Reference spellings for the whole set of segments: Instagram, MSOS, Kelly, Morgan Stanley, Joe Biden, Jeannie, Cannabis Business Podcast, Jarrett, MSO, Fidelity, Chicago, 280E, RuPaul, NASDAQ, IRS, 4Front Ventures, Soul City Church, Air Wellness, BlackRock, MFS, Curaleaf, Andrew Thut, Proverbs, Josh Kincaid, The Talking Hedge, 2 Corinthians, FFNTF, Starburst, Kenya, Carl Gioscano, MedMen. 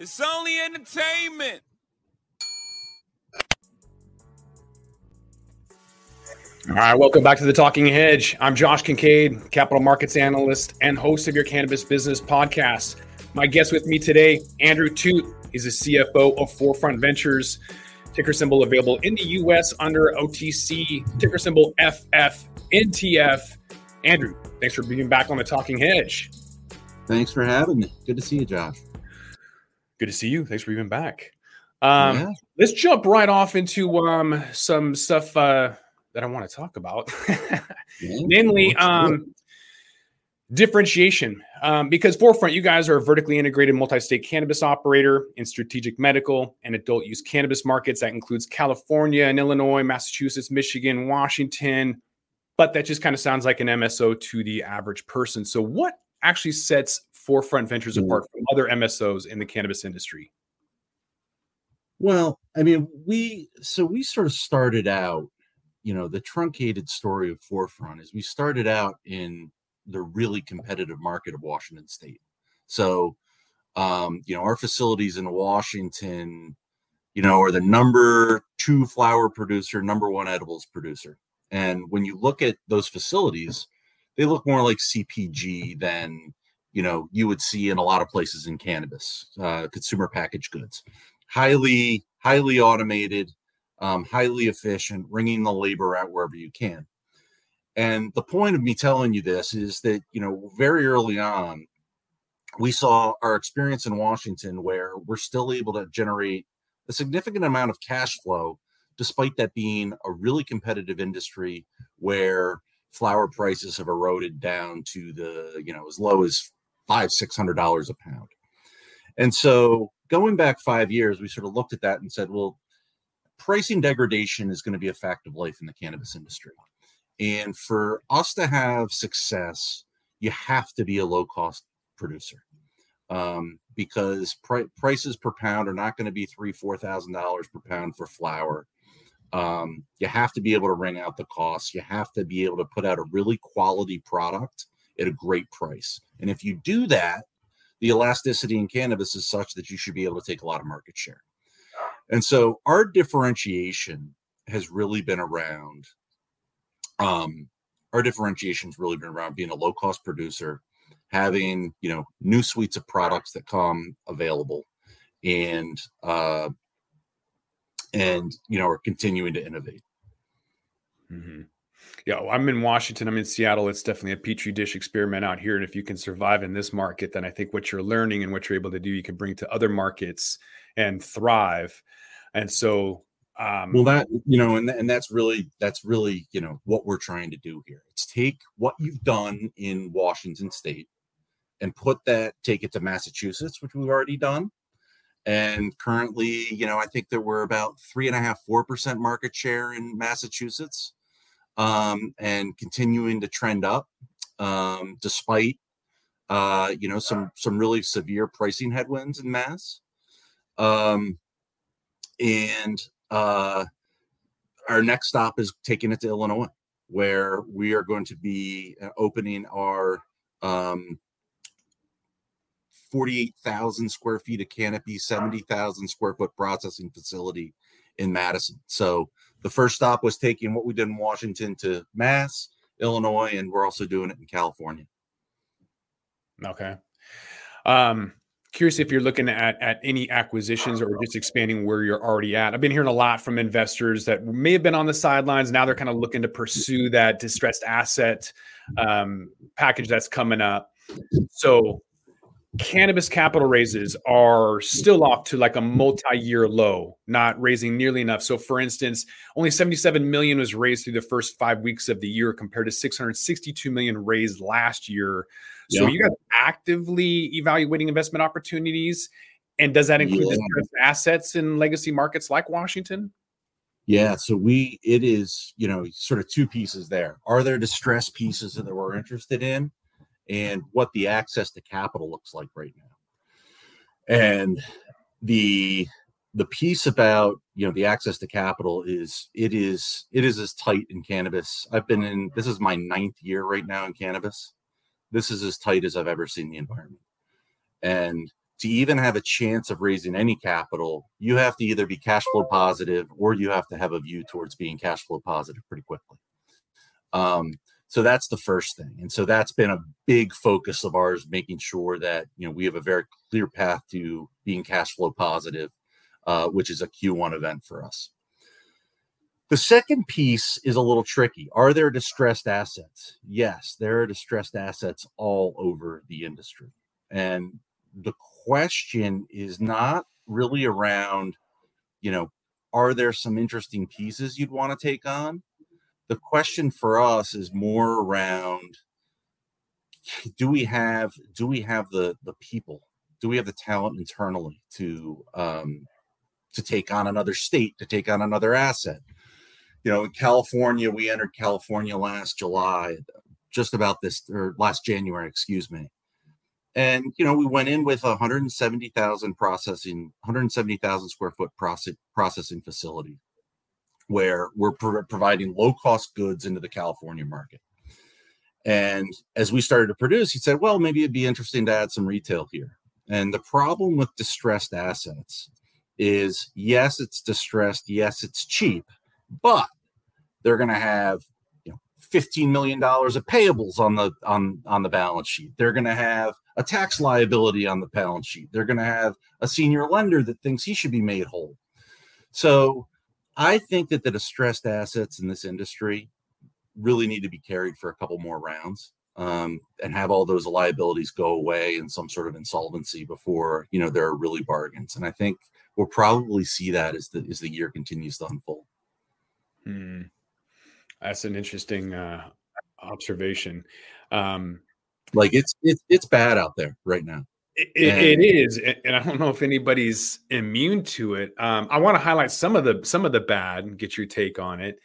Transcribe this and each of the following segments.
It's only entertainment. All right, welcome back to The Talking Hedge. I'm Josh Kincaid, capital markets analyst and host of your Cannabis Business Podcast. My guest with me today, Andrew Thut. He's the CFO of 4Front Ventures, ticker symbol available in the U.S. under OTC, ticker symbol FFNTF. Andrew, thanks for being back on The Talking Hedge. Thanks for having me. Good to see you, Josh. Good to see you. Thanks for being back. Let's jump right off into some stuff that I want to talk about, namely differentiation. Because 4Front, you guys are a vertically integrated multi-state cannabis operator in strategic medical and adult use cannabis markets. That includes California and Illinois, Massachusetts, Michigan, Washington. But that just kind of sounds like an MSO to the average person. So what actually sets 4Front Ventures apart from other MSOs in the cannabis industry? Well, I mean, we sort of started out, you know, the truncated story of 4Front is we started out in the really competitive market of Washington State. So, you know, our facilities in Washington, you know, are the #2 flower producer, #1 edibles producer. And when you look at those facilities, they look more like CPG than, you know, you would see in a lot of places in cannabis, consumer packaged goods, highly automated, highly efficient, wringing the labor out wherever you can. And the point of me telling you this is that, you know, very early on, we saw our experience in Washington where we're still able to generate a significant amount of cash flow, despite that being a really competitive industry where flower prices have eroded down to the, you know, as low as $500-$600 a pound. And so going back 5 years, we sort of looked at that and said, well, pricing degradation is going to be a fact of life in the cannabis industry. And for us to have success, you have to be a low-cost producer because prices per pound are not going to be $3,000, $4,000 per pound for flower. You have to be able to wring out the costs. You have to be able to put out a really quality product at a great price. And if you do that, the elasticity in cannabis is such that you should be able to take a lot of market share. And so our differentiation has really been around, being a low cost producer, having, you know, new suites of products that come available and, you know, are continuing to innovate. Mm-hmm. Yeah. Well, I'm in Washington. I'm in Seattle. It's definitely a petri dish experiment out here. And if you can survive in this market, then I think what you're learning and what you're able to do, you can bring to other markets and thrive. And so, well, that, you know, and that's really, you know, what we're trying to do here. It's take what you've done in Washington State and take it to Massachusetts, which we've already done. And currently, you know, I think that we're about 3.5-4% market share in Massachusetts, and continuing to trend up, despite, you know, some really severe pricing headwinds in Mass. Our next stop is taking it to Illinois, where we are going to be opening our 48,000 square feet of canopy, 70,000 square foot processing facility in Madison. So the first stop was taking what we did in Washington to Mass, Illinois, and we're also doing it in California. Okay. Curious if you're looking at any acquisitions or just expanding where you're already at. I've been hearing a lot from investors that may have been on the sidelines. Now they're kind of looking to pursue that distressed asset package that's coming up. So cannabis capital raises are still off to like a multi-year low, not raising nearly enough. So for instance, only $77 million was raised through the first 5 weeks of the year compared to $662 million raised last year. So you guys actively evaluating investment opportunities, and does that include assets in legacy markets like Washington? Yeah, so it is, you know, sort of two pieces there. Are there distressed pieces that we're interested in, and what the access to capital looks like right now? And the piece about, you know, the access to capital is it is as tight in cannabis. This is my 9th year right now in cannabis. This is as tight as I've ever seen the environment. And to even have a chance of raising any capital, you have to either be cash flow positive or you have to have a view towards being cash flow positive pretty quickly. So that's the first thing. And so that's been a big focus of ours, making sure that, you know, we have a very clear path to being cash flow positive, which is a Q1 event for us. The second piece is a little tricky. Are there distressed assets? Yes, there are distressed assets all over the industry. And the question is not really around, you know, are there some interesting pieces you'd want to take on? The question for us is more around, do we have the people? Do we have the talent internally to take on another state, to take on another asset? You know, in California, we entered California last January, excuse me. And, you know, we went in with 170,000 square foot processing facility, where we're providing low cost goods into the California market. And as we started to produce, he said, well, maybe it'd be interesting to add some retail here. And the problem with distressed assets is, yes, it's distressed. Yes, it's cheap, but they're going to have, you know, $15 million of payables on the balance sheet. They're going to have a tax liability on the balance sheet. They're going to have a senior lender that thinks he should be made whole. So I think that the distressed assets in this industry really need to be carried for a couple more rounds, and have all those liabilities go away in some sort of insolvency before, you know, there are really bargains. And I think we'll probably see that as the year continues to unfold. That's an interesting observation. Like it's bad out there right now. It is, and I don't know if anybody's immune to it. I want to highlight some of the bad and get your take on it.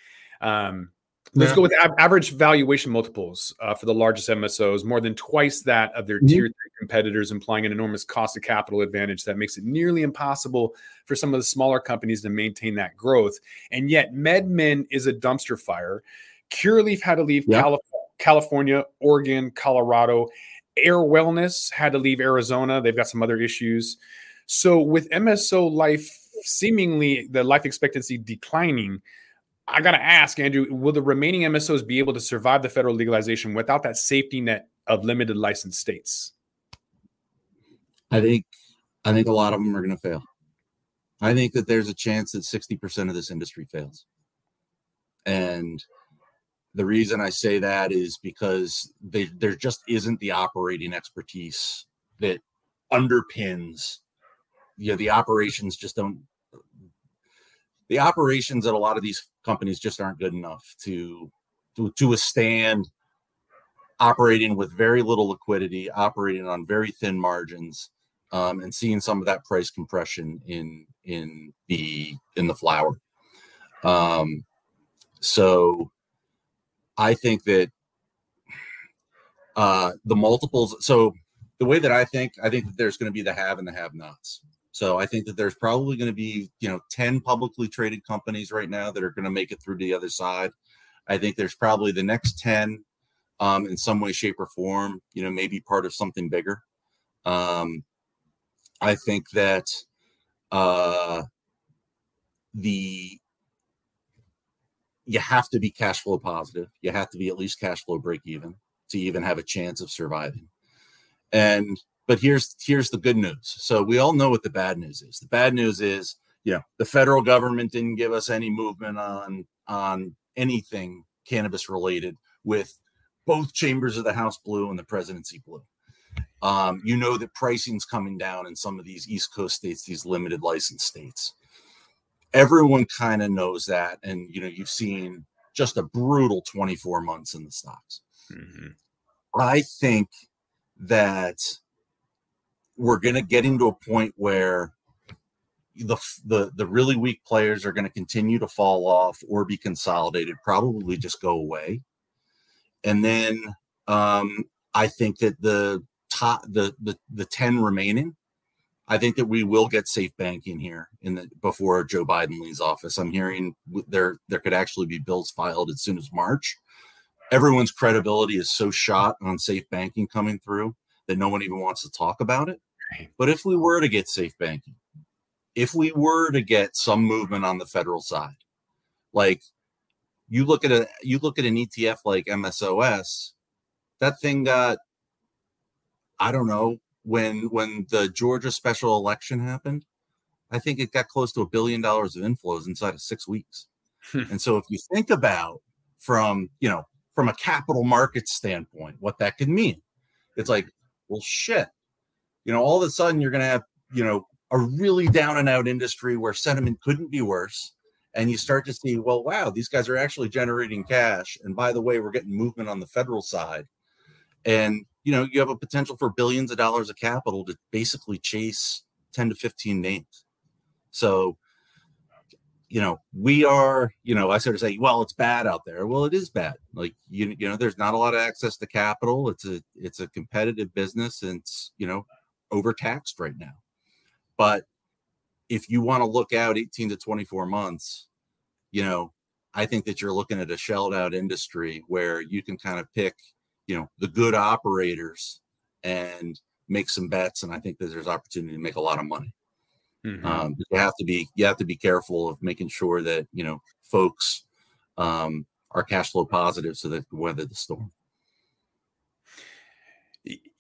Let's go with average valuation multiples for the largest MSOs, more than twice that of their tier 3 competitors, implying an enormous cost of capital advantage that makes it nearly impossible for some of the smaller companies to maintain that growth. And yet, MedMen is a dumpster fire. Curaleaf had to leave California, Oregon, Colorado. Air Wellness had to leave Arizona. They've got some other issues. So with MSO life, seemingly the life expectancy declining, I got to ask, Andrew, will the remaining MSOs be able to survive the federal legalization without that safety net of limited licensed states? I think a lot of them are going to fail. I think that there's a chance that 60% of this industry fails. And the reason I say that is because there just isn't the operating expertise that underpins, you know, the operations at a lot of these companies just aren't good enough to withstand operating with very little liquidity, operating on very thin margins, and seeing some of that price compression in the flower. So I think that the multiples, so the way that I think that there's going to be the have and the have nots. So I think that there's probably going to be, you know, 10 publicly traded companies right now that are going to make it through to the other side. I think there's probably the next 10 in some way, shape or form, you know, maybe part of something bigger. I think that you have to be cash flow positive. You have to be at least cash flow break even to even have a chance of surviving. But here's the good news. So we all know what the bad news is. The bad news is, you know, the federal government didn't give us any movement on anything cannabis related, with both chambers of the House blue and the presidency blue. You know that pricing's coming down in some of these East Coast states, these limited license states. Everyone kind of knows that. And, you know, you've seen just a brutal 24 months in the stocks. Mm-hmm. I think that we're going to get into a point where the really weak players are going to continue to fall off or be consolidated, probably just go away. And then I think that the top, the 10 remaining, I think that we will get safe banking here before Joe Biden leaves office. I'm hearing there could actually be bills filed as soon as March. Everyone's credibility is so shot on safe banking coming through that no one even wants to talk about it. But if we were to get safe banking, if we were to get some movement on the federal side, like you look at an ETF like MSOS, that thing got, I don't know, when the Georgia special election happened, I think it got close to $1 billion of inflows inside of 6 weeks. And so if you think about from a capital market standpoint, what that could mean, it's like, well, shit, all of a sudden you're going to have, a really down and out industry where sentiment couldn't be worse. And you start to see, well, wow, these guys are actually generating cash. And by the way, we're getting movement on the federal side. And, you have a potential for billions of dollars of capital to basically chase 10 to 15 names. So, we are, I sort of say, well, it's bad out there. Well, it is bad. Like, there's not a lot of access to capital. It's a competitive business, and it's, overtaxed right now. But if you want to look out 18 to 24 months, I think that you're looking at a shelled out industry where you can kind of pick, the good operators and make some bets. And I think that there's opportunity to make a lot of money. Mm-hmm. You have to be careful of making sure that, folks are cash flow positive so that weather the storm.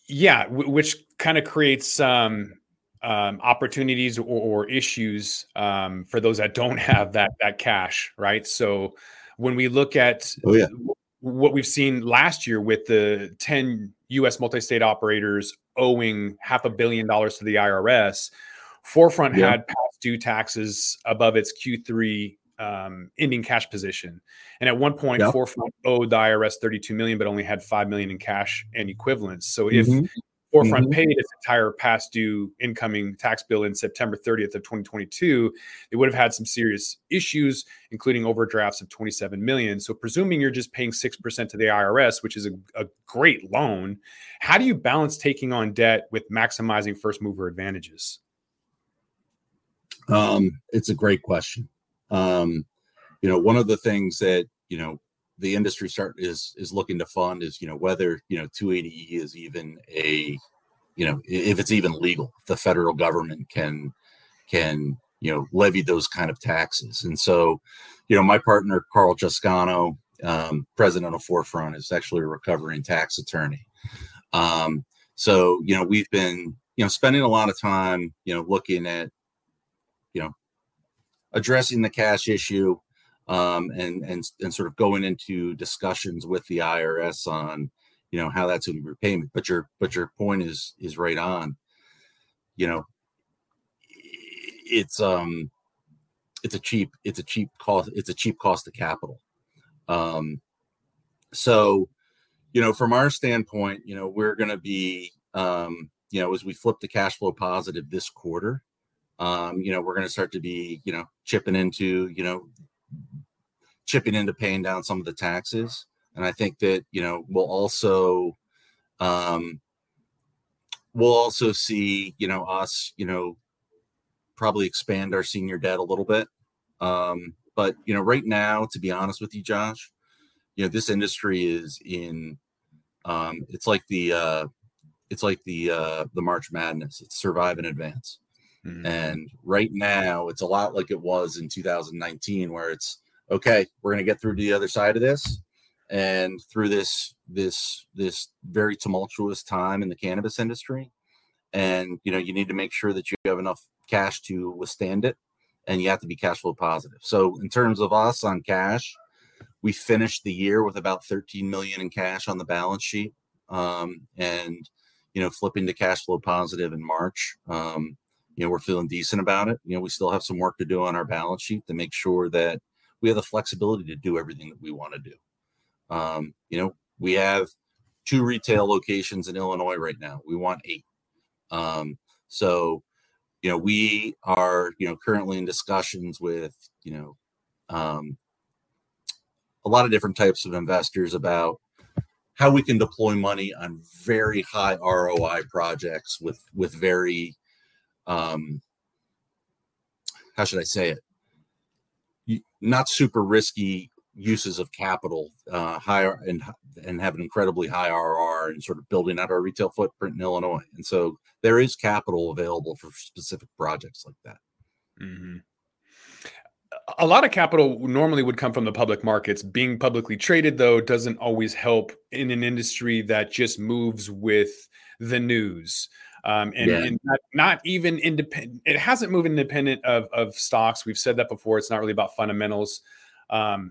Yeah. Which kind of creates opportunities or issues for those that don't have that cash, right? So when we look at what we've seen last year with the 10 U.S. multi-state operators owing $500 million to the IRS, 4Front had past due taxes above its Q3 ending cash position, and at one point 4Front owed the IRS $32 million, but only had $5 million in cash and equivalents. So if 4Front paid its entire past due incoming tax bill in September 30th of 2022, it would have had some serious issues, including overdrafts of $27 million. So presuming you're just paying 6% to the IRS, which is a great loan, how do you balance taking on debt with maximizing first mover advantages? It's a great question. One of the things that, the industry is looking to fund is, whether, 280E is even a, if it's even legal, the federal government can, levy those kind of taxes. And so, my partner, Carl Gioscano, president of 4Front, is actually a recovering tax attorney. So, we've been, spending a lot of time, looking at, addressing the cash issue, and sort of going into discussions with the IRS on, how that's going to be repayment. But your point is right on. It's a cheap cost of capital. So, from our standpoint, we're going to be, as we flip the cash flow positive this quarter, we're going to start to be, chipping into paying down some of the taxes. And I think that, we'll also, see, us, probably expand our senior debt a little bit. But, right now, to be honest with you, Josh, this industry is in, the March Madness. It's survive and advance. Mm-hmm. And right now it's a lot like it was in 2019, where it's, okay, we're going to get through to the other side of this, and through this very tumultuous time in the cannabis industry. And, you need to make sure that you have enough cash to withstand it, and you have to be cash flow positive. So in terms of us on cash, we finished the year with about $13 million in cash on the balance sheet. Flipping to cash flow positive in March, we're feeling decent about it. We still have some work to do on our balance sheet to make sure that we have the flexibility to do everything that we want to do. We have 2 retail locations in Illinois right now. We want 8. We are, currently in discussions with, a lot of different types of investors about how we can deploy money on very high ROI projects with very, how should I say it? Not super risky uses of capital, higher and have an incredibly high RR, and sort of building out our retail footprint in Illinois. And so there is capital available for specific projects like that. Mm-hmm. A lot of capital normally would come from the public markets. Being publicly traded, though, doesn't always help in an industry that just moves with the news. And not even independent. It hasn't moved independent of stocks. We've said that before. It's not really about fundamentals, but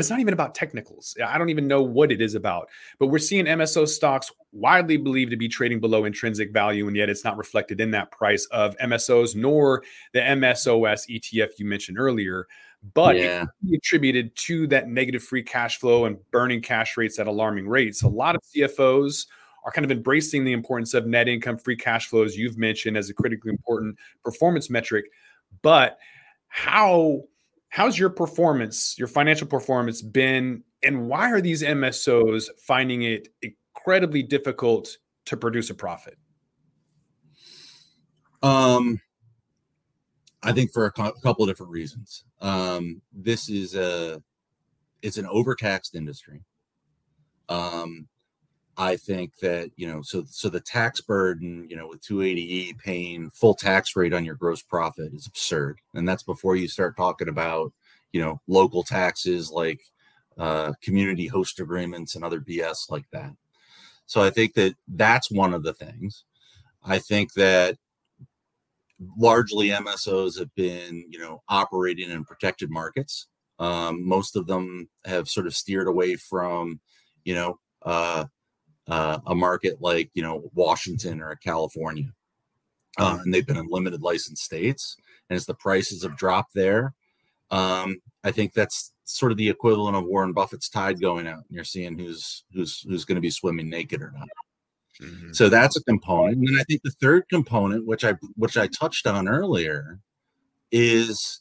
it's not even about technicals. I don't even know what it is about. But we're seeing MSO stocks widely believed to be trading below intrinsic value, and yet it's not reflected in that price of MSOs nor the MSOS ETF you mentioned earlier. But it can be attributed to that negative free cash flow and burning cash rates at alarming rates. A lot of CFOs are kind of embracing the importance of net income, free cash flows you've mentioned as a critically important performance metric. But how's your performance, your financial performance been, and why are these MSOs finding it incredibly difficult to produce a profit? I think for a couple of different reasons. This is it's an overtaxed industry. I think that, so the tax burden, with 280E paying full tax rate on your gross profit is absurd. And that's before you start talking about, local taxes like community host agreements and other BS like that. So I think that that's one of the things. I think that largely MSOs have been, operating in protected markets. Most of them have sort of steered away from, a market like, Washington or California. And they've been in limited license states. And as the prices have dropped there, I think that's sort of the equivalent of Warren Buffett's tide going out, and you're seeing who's going to be swimming naked or not. Mm-hmm. So that's a component. And I think the third component, which I touched on earlier, is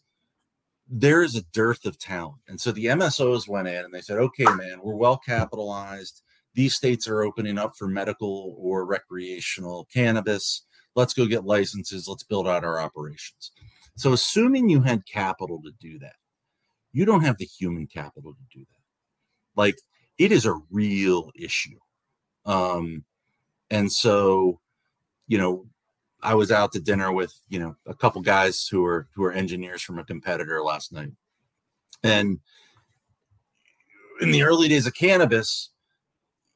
there is a dearth of talent. And so the MSOs went in and they said, okay, man, we're well capitalized. These states are opening up for medical or recreational cannabis. Let's go get licenses. Let's build out our operations. So assuming you had capital to do that, you don't have the human capital to do that. Like, it is a real issue. And so, I was out to dinner with, a couple guys who are engineers from a competitor last night. And in the early days of cannabis,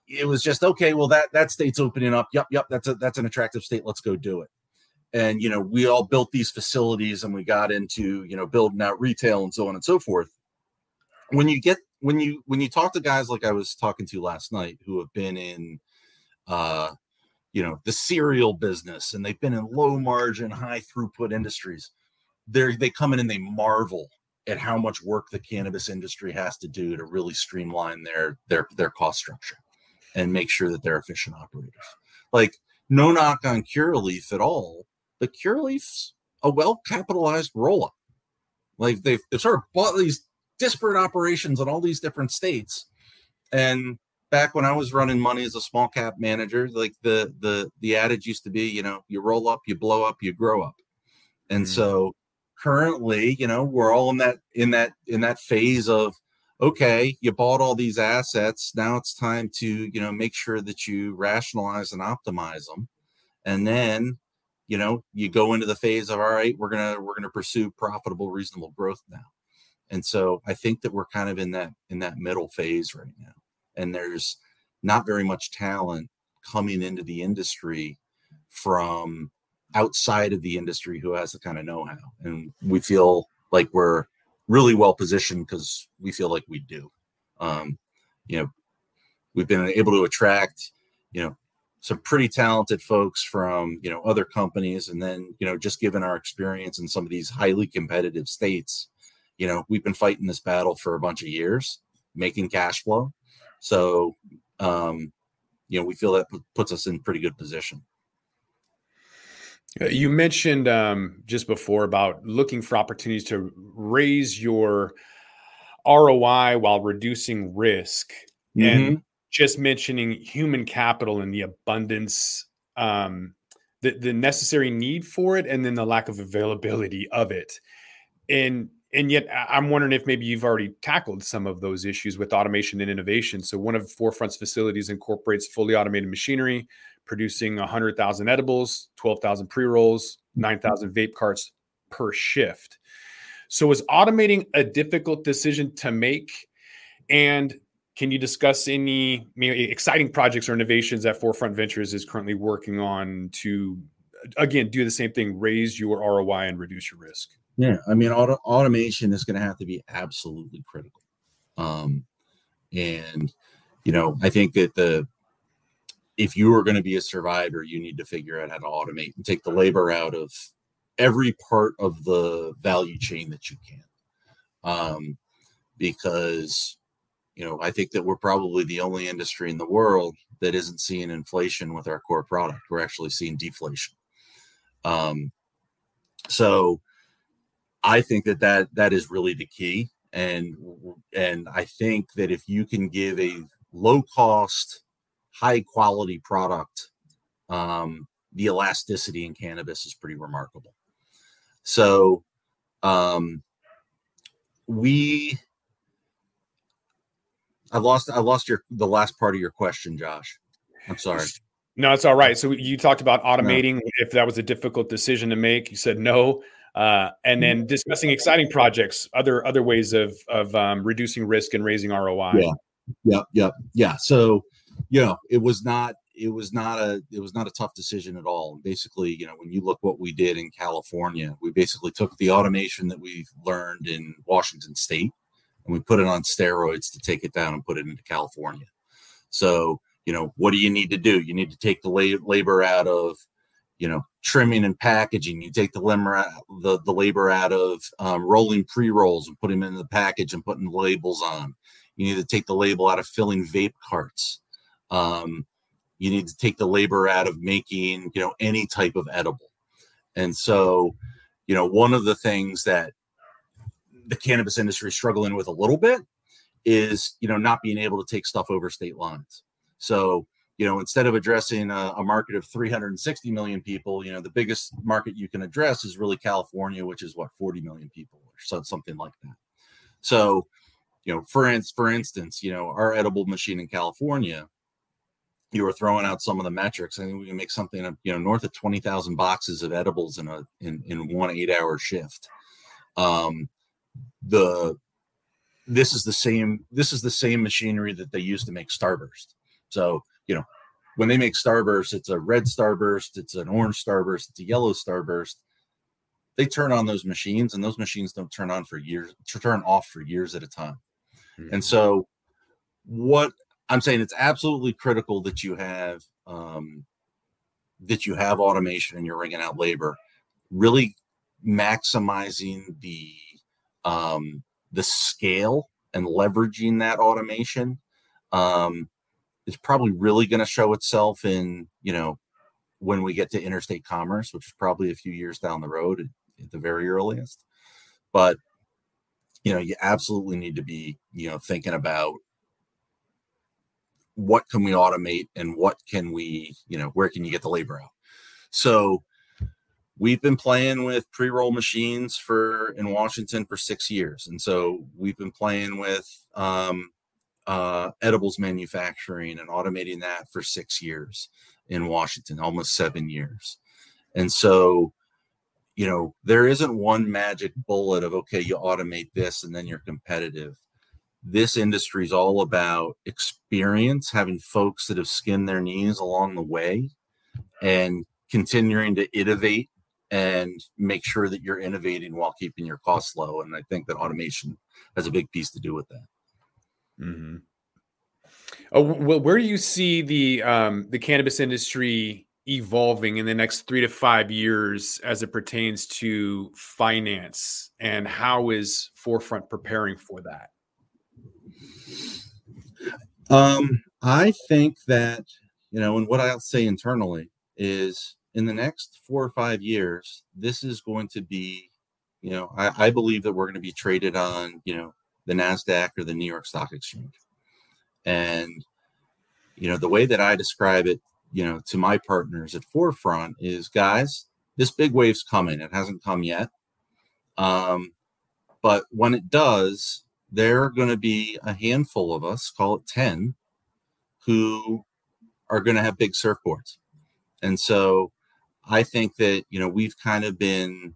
it was just, okay, well, that state's opening up. Yep. That's an attractive state. Let's go do it. And, we all built these facilities and we got into, building out retail and so on and so forth. When you talk to guys like I was talking to last night, who have been in, the cereal business, and they've been in low margin, high throughput industries, they come in and they marvel at how much work the cannabis industry has to do to really streamline their cost structure and make sure that they're efficient operators. Like, no knock on Curaleaf at all, but Curaleaf's a well-capitalized roll-up. Like, they've sort of bought these disparate operations in all these different states. And back when I was running money as a small cap manager, like the adage used to be, you roll up, you blow up, you grow up. And so currently, we're all in that phase of, okay, you bought all these assets. Now it's time to, make sure that you rationalize and optimize them. And then, you go into the phase of, all right, we're going to pursue profitable, reasonable growth now. And so I think that we're kind of in that middle phase right now. And there's not very much talent coming into the industry from outside of the industry who has the kind of know-how. And we feel like we're really well positioned because we feel like we do. We've been able to attract, some pretty talented folks from, other companies. And then, just given our experience in some of these highly competitive states, we've been fighting this battle for a bunch of years, making cash flow. So, we feel that puts us in pretty good position. You mentioned just before about looking for opportunities to raise your ROI while reducing risk, and just mentioning human capital and the abundance, the necessary need for it, and then the lack of availability of it. And And yet I'm wondering if maybe you've already tackled some of those issues with automation and innovation. So one of 4Front's facilities incorporates fully automated machinery, producing 100,000 edibles, 12,000 pre-rolls, 9,000 vape carts per shift. So is automating a difficult decision to make? And can you discuss any exciting projects or innovations that 4Front Ventures is currently working on to, again, do the same thing, raise your ROI and reduce your risk? Yeah, I mean, automation is going to have to be absolutely critical. And, you know, I think that if you are going to be a survivor, you need to figure out how to automate and take the labor out of every part of the value chain that you can. Because, you know, I think that we're probably the only industry in the world that isn't seeing inflation with our core product. We're actually seeing deflation. So I think that is really the key. And I think that if you can give a low cost, high quality product, the elasticity in cannabis is pretty remarkable. So I lost the last part of your question, Josh. I'm sorry. No, it's all right. So you talked about automating. No. If that was a difficult decision to make, you said no. And then discussing exciting projects, other ways of reducing risk and raising ROI. Yeah. So, you know, it was not a tough decision at all. And basically, you know, when you look what we did in California, we basically took the automation that we've learned in Washington State and we put it on steroids to take it down and put it into California. So, you know, what do you need to do? You need to take the labor out of, you know, trimming and packaging. You take the labor out of rolling pre-rolls and putting them in the package and putting the labels on. You need to take the label out of filling vape carts. You need to take the labor out of making, you know, any type of edible. And so, you know, one of the things that the cannabis industry is struggling with a little bit is, you know, not being able to take stuff over state lines. So, you know, instead of addressing a market of 360 million people, you know, the biggest market you can address is really California, which is 40 million people or so, something like that. So, you know, for instance, you know, our edible machine in California, you were throwing out some of the metrics. I think we can make something, you know, north of 20,000 boxes of edibles in 1 8-hour shift. This is the same machinery that they use to make Starburst. So, you know, when they make Starburst, it's a red Starburst, it's an orange Starburst, it's a yellow Starburst. They turn on those machines, and those machines don't turn off for years at a time. Mm-hmm. And so, what I'm saying, it's absolutely critical that you have automation and you're wringing out labor, really maximizing the scale and leveraging that automation. It's probably really going to show itself in, you know, when we get to interstate commerce, which is probably a few years down the road at the very earliest. But, you know, you absolutely need to be, you know, thinking about what can we automate and what can we, you know, where can you get the labor out? So we've been playing with pre-roll machines in Washington for 6 years. And so we've been playing with, edibles manufacturing and automating that for 6 years in Washington, almost 7 years. And so, you know, there isn't one magic bullet of, okay, you automate this and then you're competitive. This industry is all about experience, having folks that have skinned their knees along the way and continuing to innovate and make sure that you're innovating while keeping your costs low. And I think that automation has a big piece to do with that. Mm-hmm. Oh, well, where do you see the cannabis industry evolving in the next 3 to 5 years as it pertains to finance, and how is 4Front preparing for that? I think that, you know, and what I'll say internally is in the next 4 or 5 years, this is going to be, you know, I believe that we're going to be traded on, you know, the NASDAQ or the New York Stock Exchange. And, you know, the way that I describe it, you know, to my partners at 4Front is, guys, this big wave's coming. It hasn't come yet. But when it does, there are going to be a handful of us, call it 10, who are going to have big surfboards. And so I think that, you know, we've kind of been,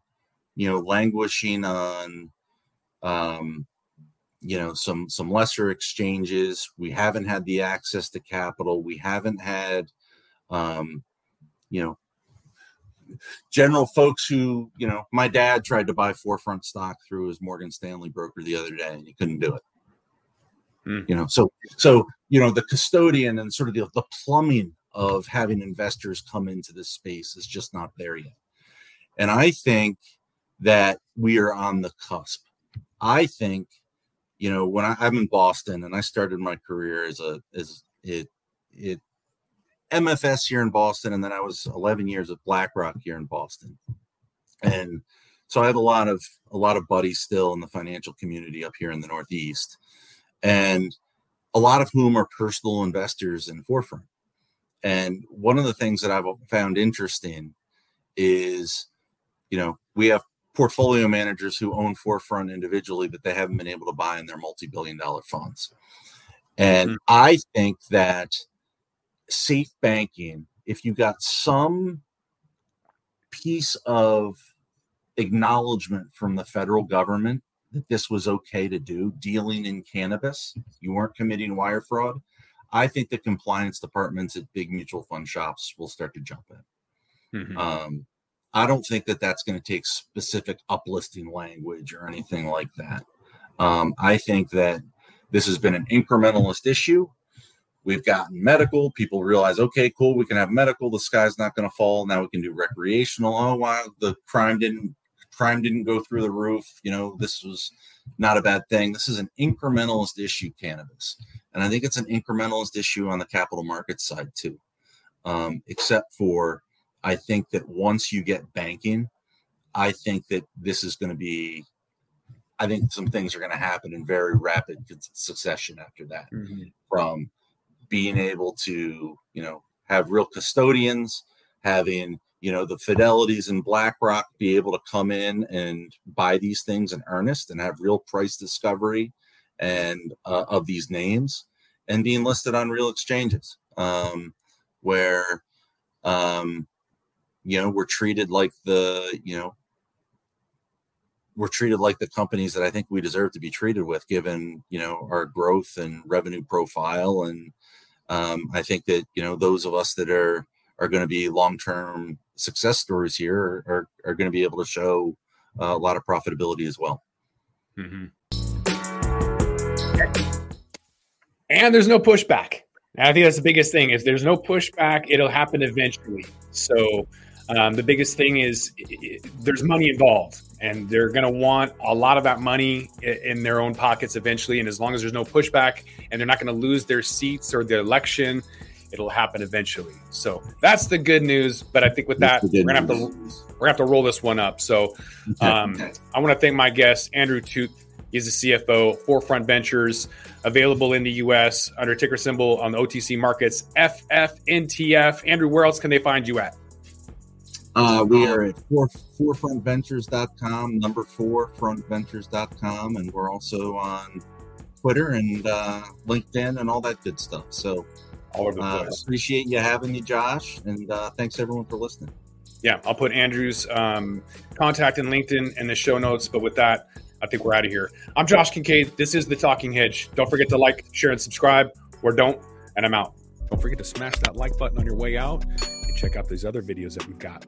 you know, languishing on, you know, some lesser exchanges. We haven't had the access to capital. We haven't had, you know, general folks who, you know, my dad tried to buy 4Front stock through his Morgan Stanley broker the other day and he couldn't do it. You know, so, you know, the custodian and sort of the plumbing of having investors come into this space is just not there yet. And I think that we are on the cusp. I think, you know, when I'm in Boston and I started my career as MFS here in Boston, and then I was 11 years at BlackRock here in Boston. And so I have a lot of buddies still in the financial community up here in the Northeast, and a lot of whom are personal investors in 4Front. And one of the things that I've found interesting is, you know, we have portfolio managers who own 4Front individually, but they haven't been able to buy in their multi-billion-dollar funds. And I think that safe banking, if you got some piece of acknowledgement from the federal government that this was okay to do, dealing in cannabis, you weren't committing wire fraud, I think the compliance departments at big mutual fund shops will start to jump in. I don't think that that's going to take specific uplisting language or anything like that. I think that this has been an incrementalist issue. We've gotten medical. People realize, okay, cool, we can have medical. The sky's not going to fall. Now we can do recreational. Oh, wow, the crime didn't go through the roof. You know, this was not a bad thing. This is an incrementalist issue, cannabis. And I think it's an incrementalist issue on the capital markets side too. Except for, I think that once you get banking, I think that this is going to be, I think some things are going to happen in very rapid succession after that. From being able to, you know, have real custodians, having, you know, the Fidelities and BlackRock be able to come in and buy these things in earnest and have real price discovery and of these names, and being listed on real exchanges where, you know, we're treated like the companies that I think we deserve to be treated with, given, you know, our growth and revenue profile. And, I think that, you know, those of us that are going to be long-term success stories here are going to be able to show a lot of profitability as well. And there's no pushback. And I think that's the biggest thing. If there's no pushback, it'll happen eventually. So the biggest thing is there's money involved, and they're going to want a lot of that money in their own pockets eventually. And as long as there's no pushback and they're not going to lose their seats or the election, it'll happen eventually. So that's the good news. But I think with that, we're gonna have to roll this one up. So I want to thank my guest, Andrew Thut. He's the CFO, 4Front Ventures, available in the U.S. under ticker symbol on the OTC markets, FFNTF. Andrew, where else can they find you at? We are at 4FrontVentures.com, 4FrontVentures.com, and we're also on Twitter and LinkedIn and all that good stuff. So appreciate you having me, Josh, and thanks everyone for listening. Yeah, I'll put Andrew's contact and LinkedIn in the show notes, but with that, I think we're out of here. I'm Josh Kincaid. This is The Talking Hedge. Don't forget to like, share, and subscribe, or don't, and I'm out. Don't forget to smash that like button on your way out and check out these other videos that we've got.